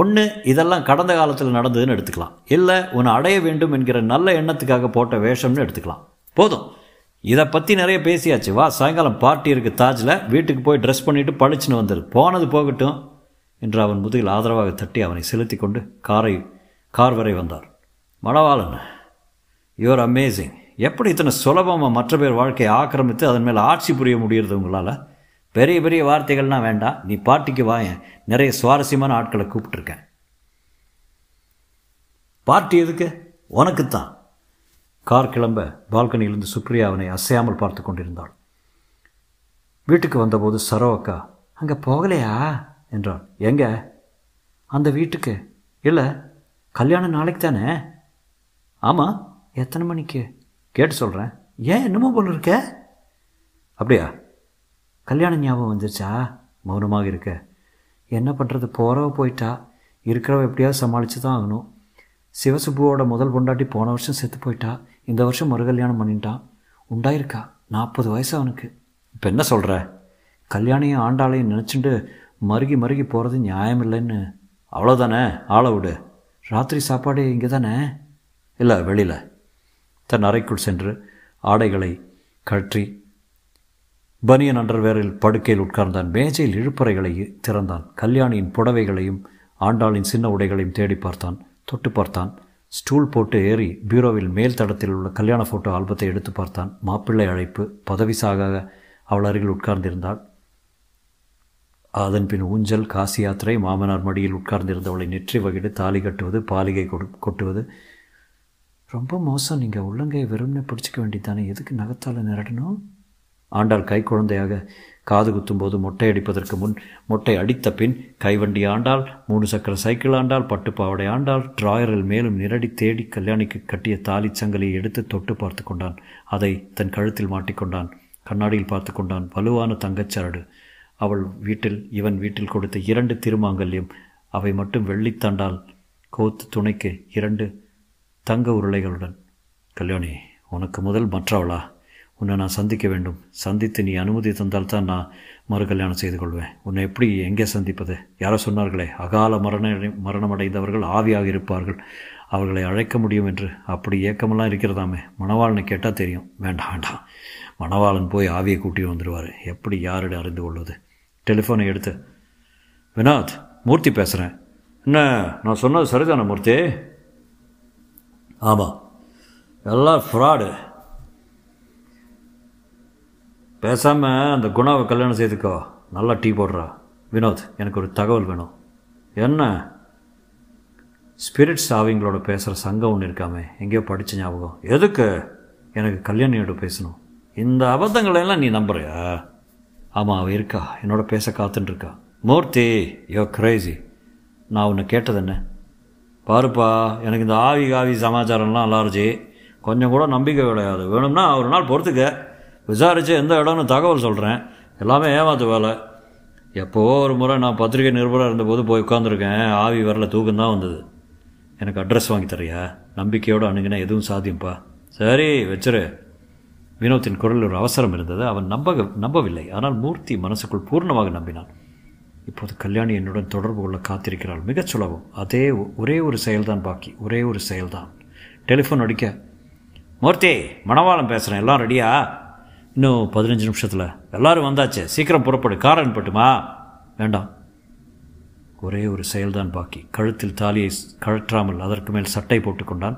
ஒன்று, இதெல்லாம் கடந்த காலத்தில் நடந்ததுன்னு எடுத்துக்கலாம். இல்லை, உன்னை அடைய வேண்டும் என்கிற நல்ல எண்ணத்துக்காக போட்ட வேஷம்னு எடுத்துக்கலாம். போதும், இதை பற்றி நிறைய பேசியாச்சு. வா, சாயங்காலம் பார்ட்டி இருக்குது தாஜில், வீட்டுக்கு போய் ட்ரெஸ் பண்ணிவிட்டு பழிச்சுன்னு வந்துடு. போனது போகட்டும் என்று அவன் முதுகில் ஆதரவாக தட்டி அவனை செலுத்தி கொண்டு கார் வரை வந்தார். மணவாளன், your amazing. எப்படி இத்தனை சுலபமாக மற்ற பேர் வாழ்க்கையை ஆக்கிரமித்து அதன் மேலே ஆட்சி புரிய முடியறது உங்களால்? பெரிய பெரிய வார்த்தைகள்லாம் வேண்டாம். நீ பார்ட்டிக்கு வாயேன், நிறைய சுவாரஸ்யமான ஆட்களை கூப்பிட்டுருக்கேன். பார்ட்டி எதுக்கு? உனக்குத்தான். கார் கிளம்ப பால்கனியிலிருந்து சுப்ரியா அவனை அசையாமல் பார்த்து கொண்டிருந்தாள். வீட்டுக்கு வந்தபோது சரோ அக்கா, அங்கே போகலையா என்றாள். எங்க? அந்த வீட்டுக்கு. இல்லை, கல்யாணம் நாளைக்கு தானே? ஆமாம். எத்தனை மணிக்கு? கேட்டு சொல்கிறேன். ஏன் என்னமோ போல் இருக்க? அப்படியா? கல்யாணம் ஞாபகம் வந்துருச்சா? மௌனமாக இருக்க. என்ன பண்ணுறது, போகிறவ போயிட்டா, இருக்கிறவ எப்படியாவது சமாளித்து தான் ஆகணும். சிவசுபுவோட முதல் பொண்டாட்டி போன வருஷம் செத்து போயிட்டா, இந்த வருஷம் மறு கல்யாணம் பண்ணிட்டான். உண்டாயிருக்கா, 40 வயசு அவனுக்கு. இப்போ என்ன சொல்கிற? கல்யாணையும் ஆண்டாளையும் நினச்சிட்டு மறுகி போகிறது நியாயம் இல்லைன்னு. அவ்வளோதானே, ஆளை விடு. ராத்திரி சாப்பாடு இங்கே தானே? இல்லை, வெளியில். தன் அறைக்குள் சென்று ஆடைகளை கழற்றி பனியன் அண்டர்வேரில் படுக்கையில் உட்கார்ந்தான். மேஜையில் இழுப்பறைகளை திறந்தான். கல்யாணியின் புடவைகளையும் ஆண்டாளின் சின்ன உடைகளையும் தேடி பார்த்தான், தொட்டு பார்த்தான். ஸ்டூல் போட்டு ஏறி பீரோவில் மேல் தடத்தில் உள்ள கல்யாண ஃபோட்டோ ஆல்பத்தை எடுத்து பார்த்தான். மாப்பிள்ளை அழைப்பு. பதவிசாக அவள் அருகில் உட்கார்ந்திருந்தாள். அதன் பின் ஊஞ்சல், காசி யாத்திரை, மாமனார் மடியில் உட்கார்ந்திருந்தவளை நெற்றி வகிடு, தாலி கட்டுவது, பாலிகை கொட்டுவது. ரொம்ப மோசம், நீங்கள் உள்ளங்கையை வெறும்னு பிடிச்சிக்க வேண்டியதானே, எதுக்கு நகத்தால் நிரடணும்? ஆண்டாள் கை குழந்தையாக காது குத்தும்போது மொட்டை அடிப்பதற்கு முன், மொட்டை அடித்த பின் கைவண்டி ஆண்டாள், 3 சக்கர சைக்கிள் ஆண்டாள், பட்டுப்பாவடை ஆண்டாள். டிராயரில் மேலும் நிரடி தேடி கல்யாணிக்கு கட்டிய தாலி சங்கலியை எடுத்து தொட்டு பார்த்து கொண்டான். அதை தன் கழுத்தில் மாட்டிக்கொண்டான். கண்ணாடியில் பார்த்து கொண்டான். வலுவான தங்கச்சரடு. அவள் வீட்டில் இவன் வீட்டில் கொடுத்த 2 திருமாங்கல்யம். அவை மட்டும் வெள்ளித்தாண்டால் கோத்து துணைக்கு 2 தங்க உருளைகளுடன். கல்யாணி, உனக்கு முதல் மற்றவளா? உன்னை நான் சந்திக்க வேண்டும். சந்தித்து நீ அனுமதி தந்தால்தான் நான் மறு கல்யாணம் செய்து கொள்வேன். உன்னை எப்படி எங்கே சந்திப்பது? யாரோ சொன்னார்களே, அகால மரணமடைந்தவர்கள் ஆவியாக இருப்பார்கள், அவர்களை அழைக்க முடியும் என்று. அப்படி ஏக்கமெல்லாம் இருக்கிறதாமே. மணவாளனை கேட்டால் தெரியும். வேண்டாம், மணவாளன் போய் ஆவியை கூட்டிட்டு வந்துடுவார். எப்படி யாரிட அறிந்து கொள்வது? டெலிஃபோனை எடுத்து, வினோத், மூர்த்தி பேசுகிறேன். என்ன, நான் சொன்னது சரிதான மூர்த்தி? ஆமாம், எல்லாம் ஃப்ராடு. பேசாமல் அந்த குணாவை கல்யாணம் செய்துக்கோ. நல்லா டீ போடுறா. வினோத், எனக்கு ஒரு தகவல் வேணும். என்ன? ஸ்பிரிட்ஸ் ஆவிங்களோட பேசுகிற சங்கம் ஒன்று இருக்காமே, எங்கேயோ படித்த ஞாபகம். எதுக்கு? எனக்கு கல்யாணியோட பேசணும். இந்த அபத்தங்களெல்லாம் நீ நம்புறியா? ஆமாம், அவள் இருக்கா, என்னோட பேச காத்துட்டுருக்கா. மூர்த்தி, யோ கிரேசி. நான் உன்னை கேட்டது என்ன? பாருப்பா, எனக்கு இந்த ஆவி காவி சமாச்சாரம்லாம் அலர்ஜி, கொஞ்சம் கூட நம்பிக்கை கிடையாது. வேணும்னா ஒரு நாள் பொறுத்துக்க, விசாரித்து எந்த இடம்னு தகவல் சொல்கிறேன். எல்லாமே ஏமாத்து வேலை. எப்போவோ ஒரு முறை நான் பத்திரிகை நிருபராக இருந்தபோது போய் உட்காந்துருக்கேன், ஆவி வரல, தூக்கம்தான் வந்தது. எனக்கு அட்ரஸ் வாங்கி தரையா? நம்பிக்கையோடு அணுகினா எதுவும் சாத்தியம்ப்பா. சரி வச்சிரு. வினோத்தின் குரலில் ஒரு அவசரம் இருந்தது. அவன் நம்பவில்லை, ஆனால் மூர்த்தி மனசுக்குள் பூர்ணமாக நம்பினான். இப்போது கல்யாணி என்னுடன் தொடர்பு கொள்ள காத்திருக்கிறாள். மிகச் சுலபம். ஒரே ஒரு செயல்தான் பாக்கி, ஒரே ஒரு செயல்தான். டெலிஃபோன் அடிக்க, மூர்த்தி மணவாளன் பேசுகிறேன், எல்லாம் ரெடியா? இன்னும் 15 நிமிஷத்தில் எல்லோரும் வந்தாச்சு, சீக்கிரம் புறப்படு, கார் அனுப்பட்டுமா? வேண்டாம். ஒரே ஒரு செயல்தான் பாக்கி. கழுத்தில் தாலியை கழற்றாமல் அதற்கு மேல் சட்டை போட்டுக்கொண்டான்.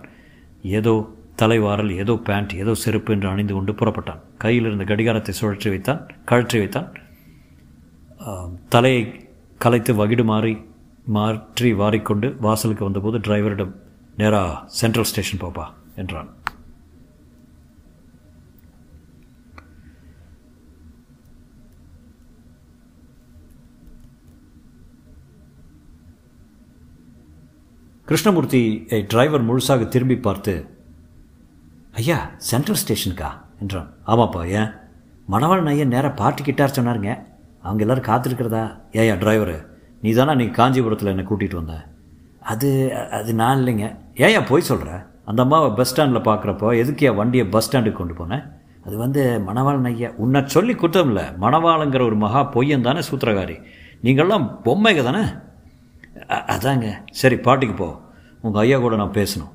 ஏதோ தலைவாரல், ஏதோ பேண்ட், ஏதோ செருப்பு என்று அணிந்து கொண்டு புறப்பட்டான். கையில் இருந்த கடிகாரத்தை கழற்றி வைத்தான். தலையை கலைத்து வகிடு மாற்றி வாரிக்கொண்டு வாசலுக்கு வந்தபோது டிரைவரிடம், நேரா சென்ட்ரல் ஸ்டேஷன் போப்பா என்றான். கிருஷ்ணமூர்த்தியை டிரைவர் முழுசாக திரும்பி பார்த்து, ஐயா சென்ட்ரல் ஸ்டேஷனுக்கா என்றான். ஆமாப்பா, ஏன்? மணவாளன் ஐயன் நேராக பார்ட்டி கிட்டார் சொன்னாருங்க, அவங்க எல்லோரும் காத்திருக்கிறதா. ஏயா டிரைவரு, நீ தானே நீ காஞ்சிபுரத்தில் என்னை கூட்டிகிட்டு வந்த? அது நான் இல்லைங்க. ஏயா போய் சொல்கிற? அந்த அம்மாவை பஸ் ஸ்டாண்டில் பார்க்குறப்போ எதுக்கியா வண்டியை பஸ் ஸ்டாண்டுக்கு கொண்டு போனேன்? அது மணவாளன் ஐயா உன்னை சொல்லி குத்தமில்ல, மணவாளங்கிற ஒரு மகா பொய்யன் தானே, சூத்திரகாரி. நீங்கள்லாம் பொம்மைங்க தானே. அதாங்க. சரி பார்ட்டிக்கு போ, உங்கள் ஐயா கூட நான் பேசணும்.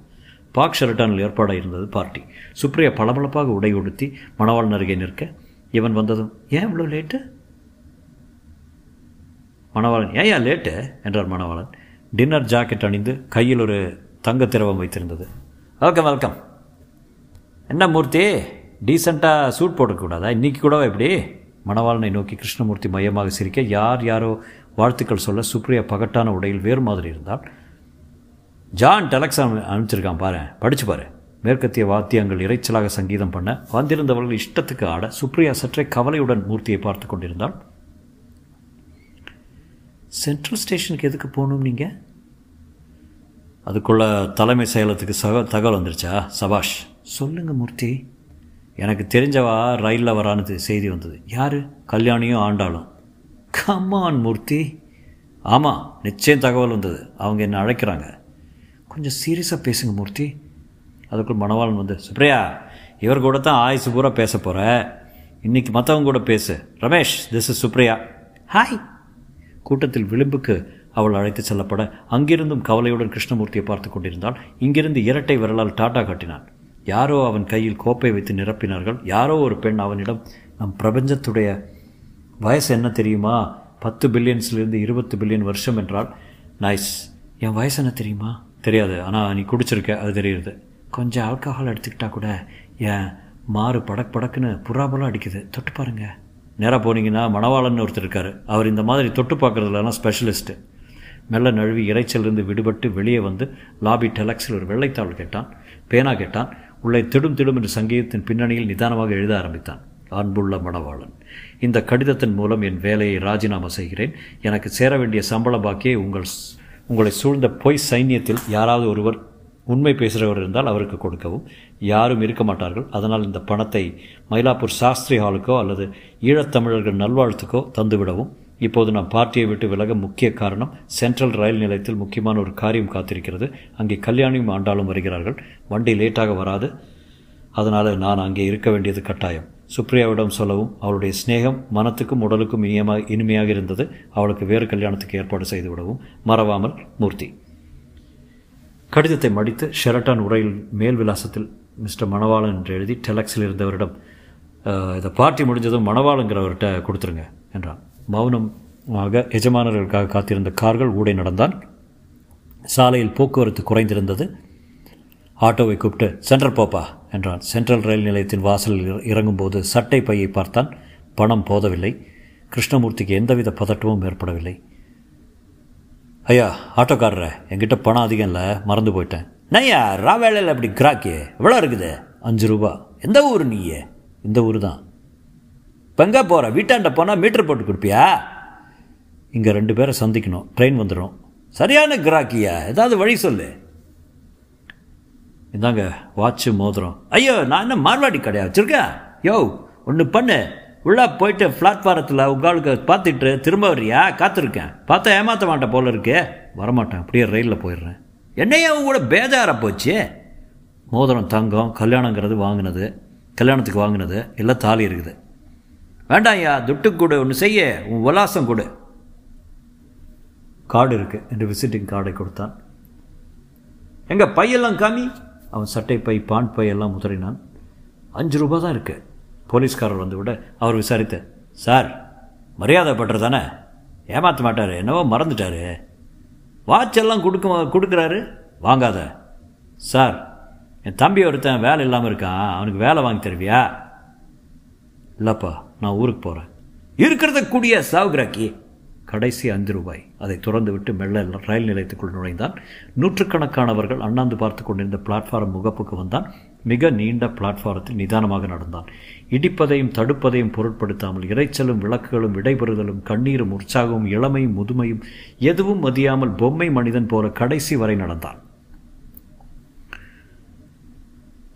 பாக் ஷெரட்டானில் ஏற்பாடாக இருந்தது பார்ட்டி. சுப்ரியா பளபளப்பாக உடை உடுத்தி மணவாளன் அருகே நிற்க, இவன் வந்ததும், ஏன் இவ்வளோ லேட்டு? மணவாளன், ஏயா லேட்டு என்றார் மணவாளன். டின்னர் ஜாக்கெட் அணிந்து கையில் ஒரு தங்க திரவம் வைத்திருந்தது. Welcome welcome. என்ன மூர்த்தி, டீசெண்டாக சூட் போட்டுக்கூடாதா இன்றைக்கி கூடவா? எப்படி? மணவாளனை நோக்கி கிருஷ்ணமூர்த்தி மையமாக சிரிக்க, யாரோ வாழ்த்துக்கள் சொல்ல சுப்ரியா பகட்டான உடையில் வேறு மாதிரி இருந்தால். ஜான் டெலக்ஸாம் அனுப்பிச்சிருக்கான் பாரு, படித்து பாரு. மேற்கத்திய வாத்தியங்கள் இறைச்சலாக சங்கீதம் பண்ண, வந்திருந்தவர்கள் இஷ்டத்துக்கு ஆட. சுப்ரியா சற்றே கவலையுடன் மூர்த்தியை பார்த்து கொண்டிருந்தாள். சென்ட்ரல் ஸ்டேஷனுக்கு எதுக்கு போகணும் நீங்கள்? அதுக்குள்ளே தலைமை செயலத்துக்கு தகவல் வந்துருச்சா? சபாஷ். சொல்லுங்கள் மூர்த்தி. எனக்கு தெரிஞ்சவா ரயிலில் வரான்னு செய்தி வந்தது. யார்? கல்யாணியும் ஆண்டாளும். கமான் மூர்த்தி. ஆமாம், நிச்சயம் தகவல் வந்தது. அவங்க என்னை அழைக்கிறாங்க. கொஞ்சம் சீரியஸாக பேசுங்க மூர்த்தி. அதுக்குள் மணவாளன் சுப்ரியா, இவர் கூட தான் ஆயுசு பூரா பேச போகிற, இன்றைக்கி மற்றவங்க கூட பேசு. Ramesh, this is சுப்ரியா. Hi. கூட்டத்தில் விளிம்புக்கு அவள் அழைத்து செல்லப்பட, அங்கிருந்தும் கவலையுடன் கிருஷ்ணமூர்த்தியை பார்த்து கொண்டிருந்தாள். இங்கிருந்து இரட்டை விரலால் டாட்டா காட்டினான். யாரோ அவன் கையில் கோப்பை வைத்து நிரப்பினார்கள். யாரோ ஒரு பெண் அவனிடம், நம் பிரபஞ்சத்துடைய வயசு என்ன தெரியுமா? 10 பில்லியன்ஸ்லேருந்து 20 பில்லியன் வருஷம் என்றால். நைஸ். என் வயசு என்ன தெரியுமா? தெரியாது, ஆனால் நீ குடிச்சிருக்க, அது தெரியுது. கொஞ்சம் ஆல்கஹால் எடுத்துக்கிட்டால் கூட என் மாறு படக் படக்குன்னு புறாபலாம் அடிக்குது. தொட்டு பாருங்கள். நேராக போனீங்கன்னா மணவாளன் ஒருத்தர் இருக்கார். அவர் இந்த மாதிரி தொட்டு பார்க்குறதுலாம் ஸ்பெஷலிஸ்ட்டு. மெல்ல நழுவி இறைச்சலிருந்து விடுபட்டு வெளியே வந்து லாபி டெலக்ஸில் ஒரு வெள்ளைத்தாள் கேட்டான், பேனா கேட்டான். உள்ளே திடும் திடும் என்று சங்கீதத்தின் பின்னணியில் நிதானமாக எழுத ஆரம்பித்தான். அன்புள்ள மணவாளன், இந்த கடிதத்தின் மூலம் என் வேலையை ராஜினாமா செய்கிறேன். எனக்கு சேர வேண்டிய சம்பள பாக்கியை உங்களை சூழ்ந்த பொய் சைன்யத்தில் யாராவது ஒருவர் உண்மை பேசுகிறவர் இருந்தால் அவருக்கு கொடுக்கவும். யாரும் இருக்க மாட்டார்கள். அதனால் இந்த பணத்தை மயிலாப்பூர் சாஸ்திரி ஹாலுக்கோ அல்லது ஈழத்தமிழர்கள் நல்வாழ்த்துக்கோ தந்துவிடவும். இப்போது நான் பார்ட்டியை விட்டு விலக முக்கிய காரணம், சென்ட்ரல் ரயில் நிலையத்தில் முக்கியமான ஒரு காரியம் காத்திருக்கிறது. அங்கே கல்யாணியும் ஆண்டாலும் வருகிறார்கள். வண்டி லேட்டாக வராது, அதனால் நான் அங்கே இருக்க வேண்டியது கட்டாயம். சுப்ரியாவிடம் சொல்லவும் அவளுடைய ஸ்நேகம் மனத்துக்கும் உடலுக்கும் இனிமையாக இருந்தது. அவளுக்கு வேறு கல்யாணத்துக்கு ஏற்பாடு செய்து விடவும் மறவாமல் மூர்த்தி. கடிதத்தை மடித்து ஷெரட்டான் உரையில் மேல் விலாசத்தில் மிஸ்டர் மணவாளன் என்று எழுதி டெலக்ஸில் இருந்தவரிடம், இதை பார்ட்டி முடிஞ்சதும் மணவாளங்கிறவர்கிட்ட கொடுத்துருங்க என்றான். மௌனமாக எஜமானர்களுக்காக காத்திருந்த கார்கள் ஊடை நடந்தான். சாலையில் போக்குவரத்து குறைந்திருந்தது. ஆட்டோவை கூப்பிட்டு சென்ட்ரல் போப்பா என்றான். சென்ட்ரல் ரயில் நிலையத்தின் வாசலில் இறங்கும்போது சட்டை பையை பார்த்தான். பணம் போதவில்லை. கிருஷ்ணமூர்த்திக்கு எந்தவித பதட்டமும் ஏற்படவில்லை. ஐயா ஆட்டோக்காரரை, என்கிட்ட பணம் அதிகம் இல்லை, மறந்து போயிட்டேன். நையா ரா வேலையில் அப்படி கிராக்கி எவ்வளோ இருக்குது? 5 ரூபா. எந்த ஊர் நீயே? இந்த ஊர் தான். இப்போ எங்கே போகிற? வீட்டாண்ட போனால் மீட்டர் போட்டு கொடுப்பியா? இங்கே 2 பேரை சந்திக்கணும், ட்ரெயின் வந்துடும். சரியான கிராக்கியா, ஏதாவது வழி சொல்லு. இதாங்க வாட்சு, மோதிரம். ஐயோ, நான் என்ன மார்வாடி கடையா வச்சுருக்கேன்? யோ, ஒன்று பண்ணு, உள்ளே போயிட்டு பிளாட்பாரத்தில் உங்களுக்கு பார்த்துட்டு திரும்ப வரியா? காத்திருக்கேன். பார்த்தா ஏமாற்ற மாட்டேன் போல இருக்கு. வரமாட்டேன், அப்படியே ரயிலில் போயிடுறேன். என்னையா உங்களோட பேஜார போச்சு? மோதிரம் தங்கம், கல்யாணங்கிறது வாங்கினது, கல்யாணத்துக்கு வாங்கினது, எல்லாம் தாலி இருக்குது. வேண்டாம் ஐயா, துட்டு கொடு, ஒன்று செய்ய, உன் விலாசம் கொடு. கார்டு இருக்குது என்று விசிட்டிங் கார்டை கொடுத்தான். எங்கள் பையெல்லாம் காமி. அவன் சட்டை பை, பான் பையெல்லாம் முதறினான். 5 ரூபா தான் இருக்குது. போலீஸ்காரர் வந்து விட அவர் விசாரித்த, சார் மரியாதை பட்டுற தானே, ஏமாற்ற மாட்டார், என்னவோ மறந்துட்டார், வாட்செல்லாம் கொடுக்குறாரு, வாங்காத. சார் என் தம்பி ஒருத்தன் வேலை இல்லாமல் இருக்கான், அவனுக்கு வேலை வாங்கி தருவியா? இல்லைப்பா, நான் ஊருக்கு போகிறேன். இருக்கிறத கூடிய சாவுகிராக்கி. கடைசி 5 ரூபாய். அதை துறந்து விட்டு மெல்ல ரயில் நிலையத்துக்குள் நுழைந்தான். நூற்றுக்கணக்கானவர்கள் அண்ணாந்து பார்த்து கொண்டிருந்த பிளாட்ஃபார்ம் முகப்புக்கு வந்தான். மிக நீண்ட பிளாட்ஃபாரத்தில் நிதானமாக நடந்தான். இடிப்பதையும் தடுப்பதையும் பொருட்படுத்தாமல் இறைச்சலும் விளக்குகளும் விடைபெறுதலும் கண்ணீரும் உற்சாகமும் இளமையும் முதுமையும் எதுவும் மதியாமல் பொம்மை மனிதன் போல கடைசி வரை நடந்தான்.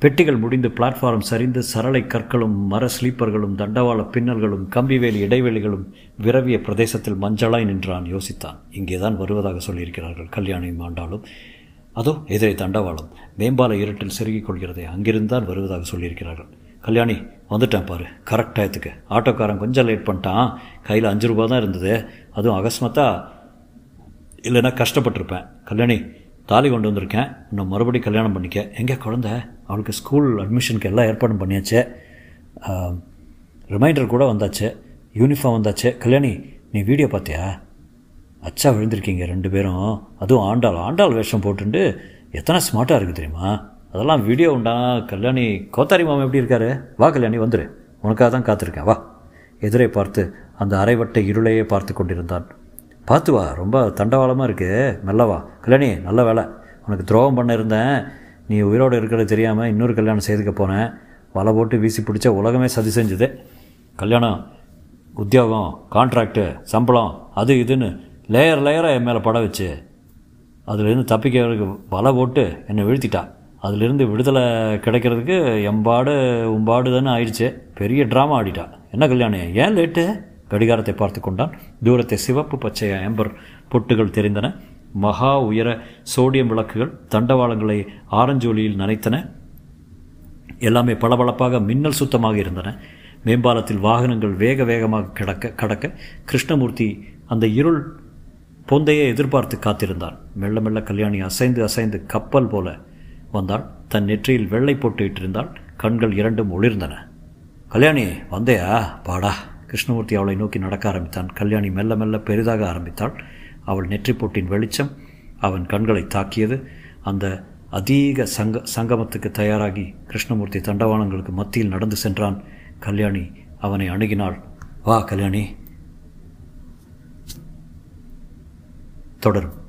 பெட்டிகள் முடிந்து பிளாட்ஃபாரம் சரிந்து சரளை கற்களும் மர ஸ்லீப்பர்களும் தண்டவாள பின்னல்களும் கம்பிவேலி இடைவெளிகளும் விரவிய பிரதேசத்தில் மஞ்சளாய் நின்றான். யோசித்தான், இங்கேதான் வருவதாக சொல்லியிருக்கிறார்கள். கல்யாணியும் ஆண்டாலும், அதோ எதிரே தண்டவாளம், மேம்பால இருட்டில் செருகிக் கொள்கிறதே, அங்கிருந்தான் வருவதாக சொல்லியிருக்கிறார்கள். கல்யாணி வந்துட்டான் பாரு, கரெக்ட் டயத்துக்கு. ஆட்டோக்காரன் கொஞ்சம் லேட் பண்ணிட்டான், கையில் 5 ரூபா தான் இருந்தது, அதுவும் அகஸ்மத்தா, இல்லைன்னா கஷ்டப்பட்டிருப்பேன். கல்யாணி தாலி கொண்டு வந்திருக்கேன், இன்னும் மறுபடியும் கல்யாணம் பண்ணிக்க. எங்கே குழந்த? அவளுக்கு ஸ்கூல் அட்மிஷனுக்கு எல்லாம் ஏற்பாடும் பண்ணியாச்சு, ரிமைண்டர் கூட வந்தாச்சு, யூனிஃபார்ம் வந்தாச்சு. கல்யாணி நீ வீடியோ பார்த்தியா? அச்சா விழுந்திருக்கீங்க 2 பேரும், அதுவும் ஆண்டாள் வேஷம் போட்டுண்டு எத்தனை ஸ்மார்ட்டாக இருக்குது தெரியுமா? அதெல்லாம் வீடியோ உண்டா? கல்யாணி கோத்தாரி மாமா எப்படி இருக்காரு? வா கல்யாணி வந்துரு, உனக்காக தான் காத்திருக்கேன், வா. எதிரே பார்த்து அந்த அரைவட்டை இருளையே பார்த்து கொண்டிருந்தான். பார்த்து வா, ரொம்ப தண்டவாளமாக இருக்குது, மெல்லவா. கல்யாணி நல்ல வேலை, உனக்கு துரோகம் பண்ண இருந்தேன், நீ உயிரோடு இருக்கிறது தெரியாமல் இன்னொரு கல்யாணம் செய்துக்க போனேன், வலை போட்டு வீசி பிடிச்ச உலகமே சதி செஞ்சுது. கல்யாணம், உத்தியோகம், கான்ட்ராக்டு, சம்பளம், அது இதுன்னு லேயர் லேயராக என் மேலே பட வச்சு அதிலிருந்து தப்பிக்கிறதுக்கு வலை போட்டு என்னை வீழ்த்திட்டா. அதிலிருந்து விடுதலை கிடைக்கிறதுக்கு எம்பாடு உம்பாடு தானே ஆயிடுச்சு, பெரிய ட்ராமா ஆடிட்டா. என்ன கல்யாணம் ஏன் லேட்டு? கடிகாரத்தை பார்த்து கொண்டான். தூரத்தை சிவப்பு பச்சை ஆம்பர் பொட்டுகள் தெரிந்தன. மகா உயர சோடியம் விளக்குகள் தண்டவாளங்களை ஆரஞ்சு ஒளியில் நனைத்தன. எல்லாமே பளபளப்பாக மின்னல் சுத்தமாக இருந்தன. மேம்பாலத்தில் வாகனங்கள் வேக வேகமாக கடக்க கிருஷ்ணமூர்த்தி அந்த இருள் பொந்தையை எதிர்பார்த்து காத்திருந்தான். மெல்ல மெல்ல கல்யாணி அசைந்து அசைந்து கப்பல் போல வந்தாள். தன் நெற்றியில் வெள்ளை போட்டு இட்டிருந்தாள். கண்கள் 2ம் ஒளிர்ந்தன. கல்யாணி வந்தையா பாடா? கிருஷ்ணமூர்த்தி அவளை நோக்கி நடக்க ஆரம்பித்தான். கல்யாணி மெல்ல மெல்ல பெரிதாக ஆரம்பித்தாள். அவள் நெற்றி போட்டின் வெளிச்சம் அவன் கண்களை தாக்கியது. அந்த அதீக சங்கமத்துக்கு தயாராகி கிருஷ்ணமூர்த்தி தண்டவாளங்களுக்கு மத்தியில் நடந்து சென்றான். கல்யாணி அவனை அணுகினாள். வா கல்யாணி. தொடரும்.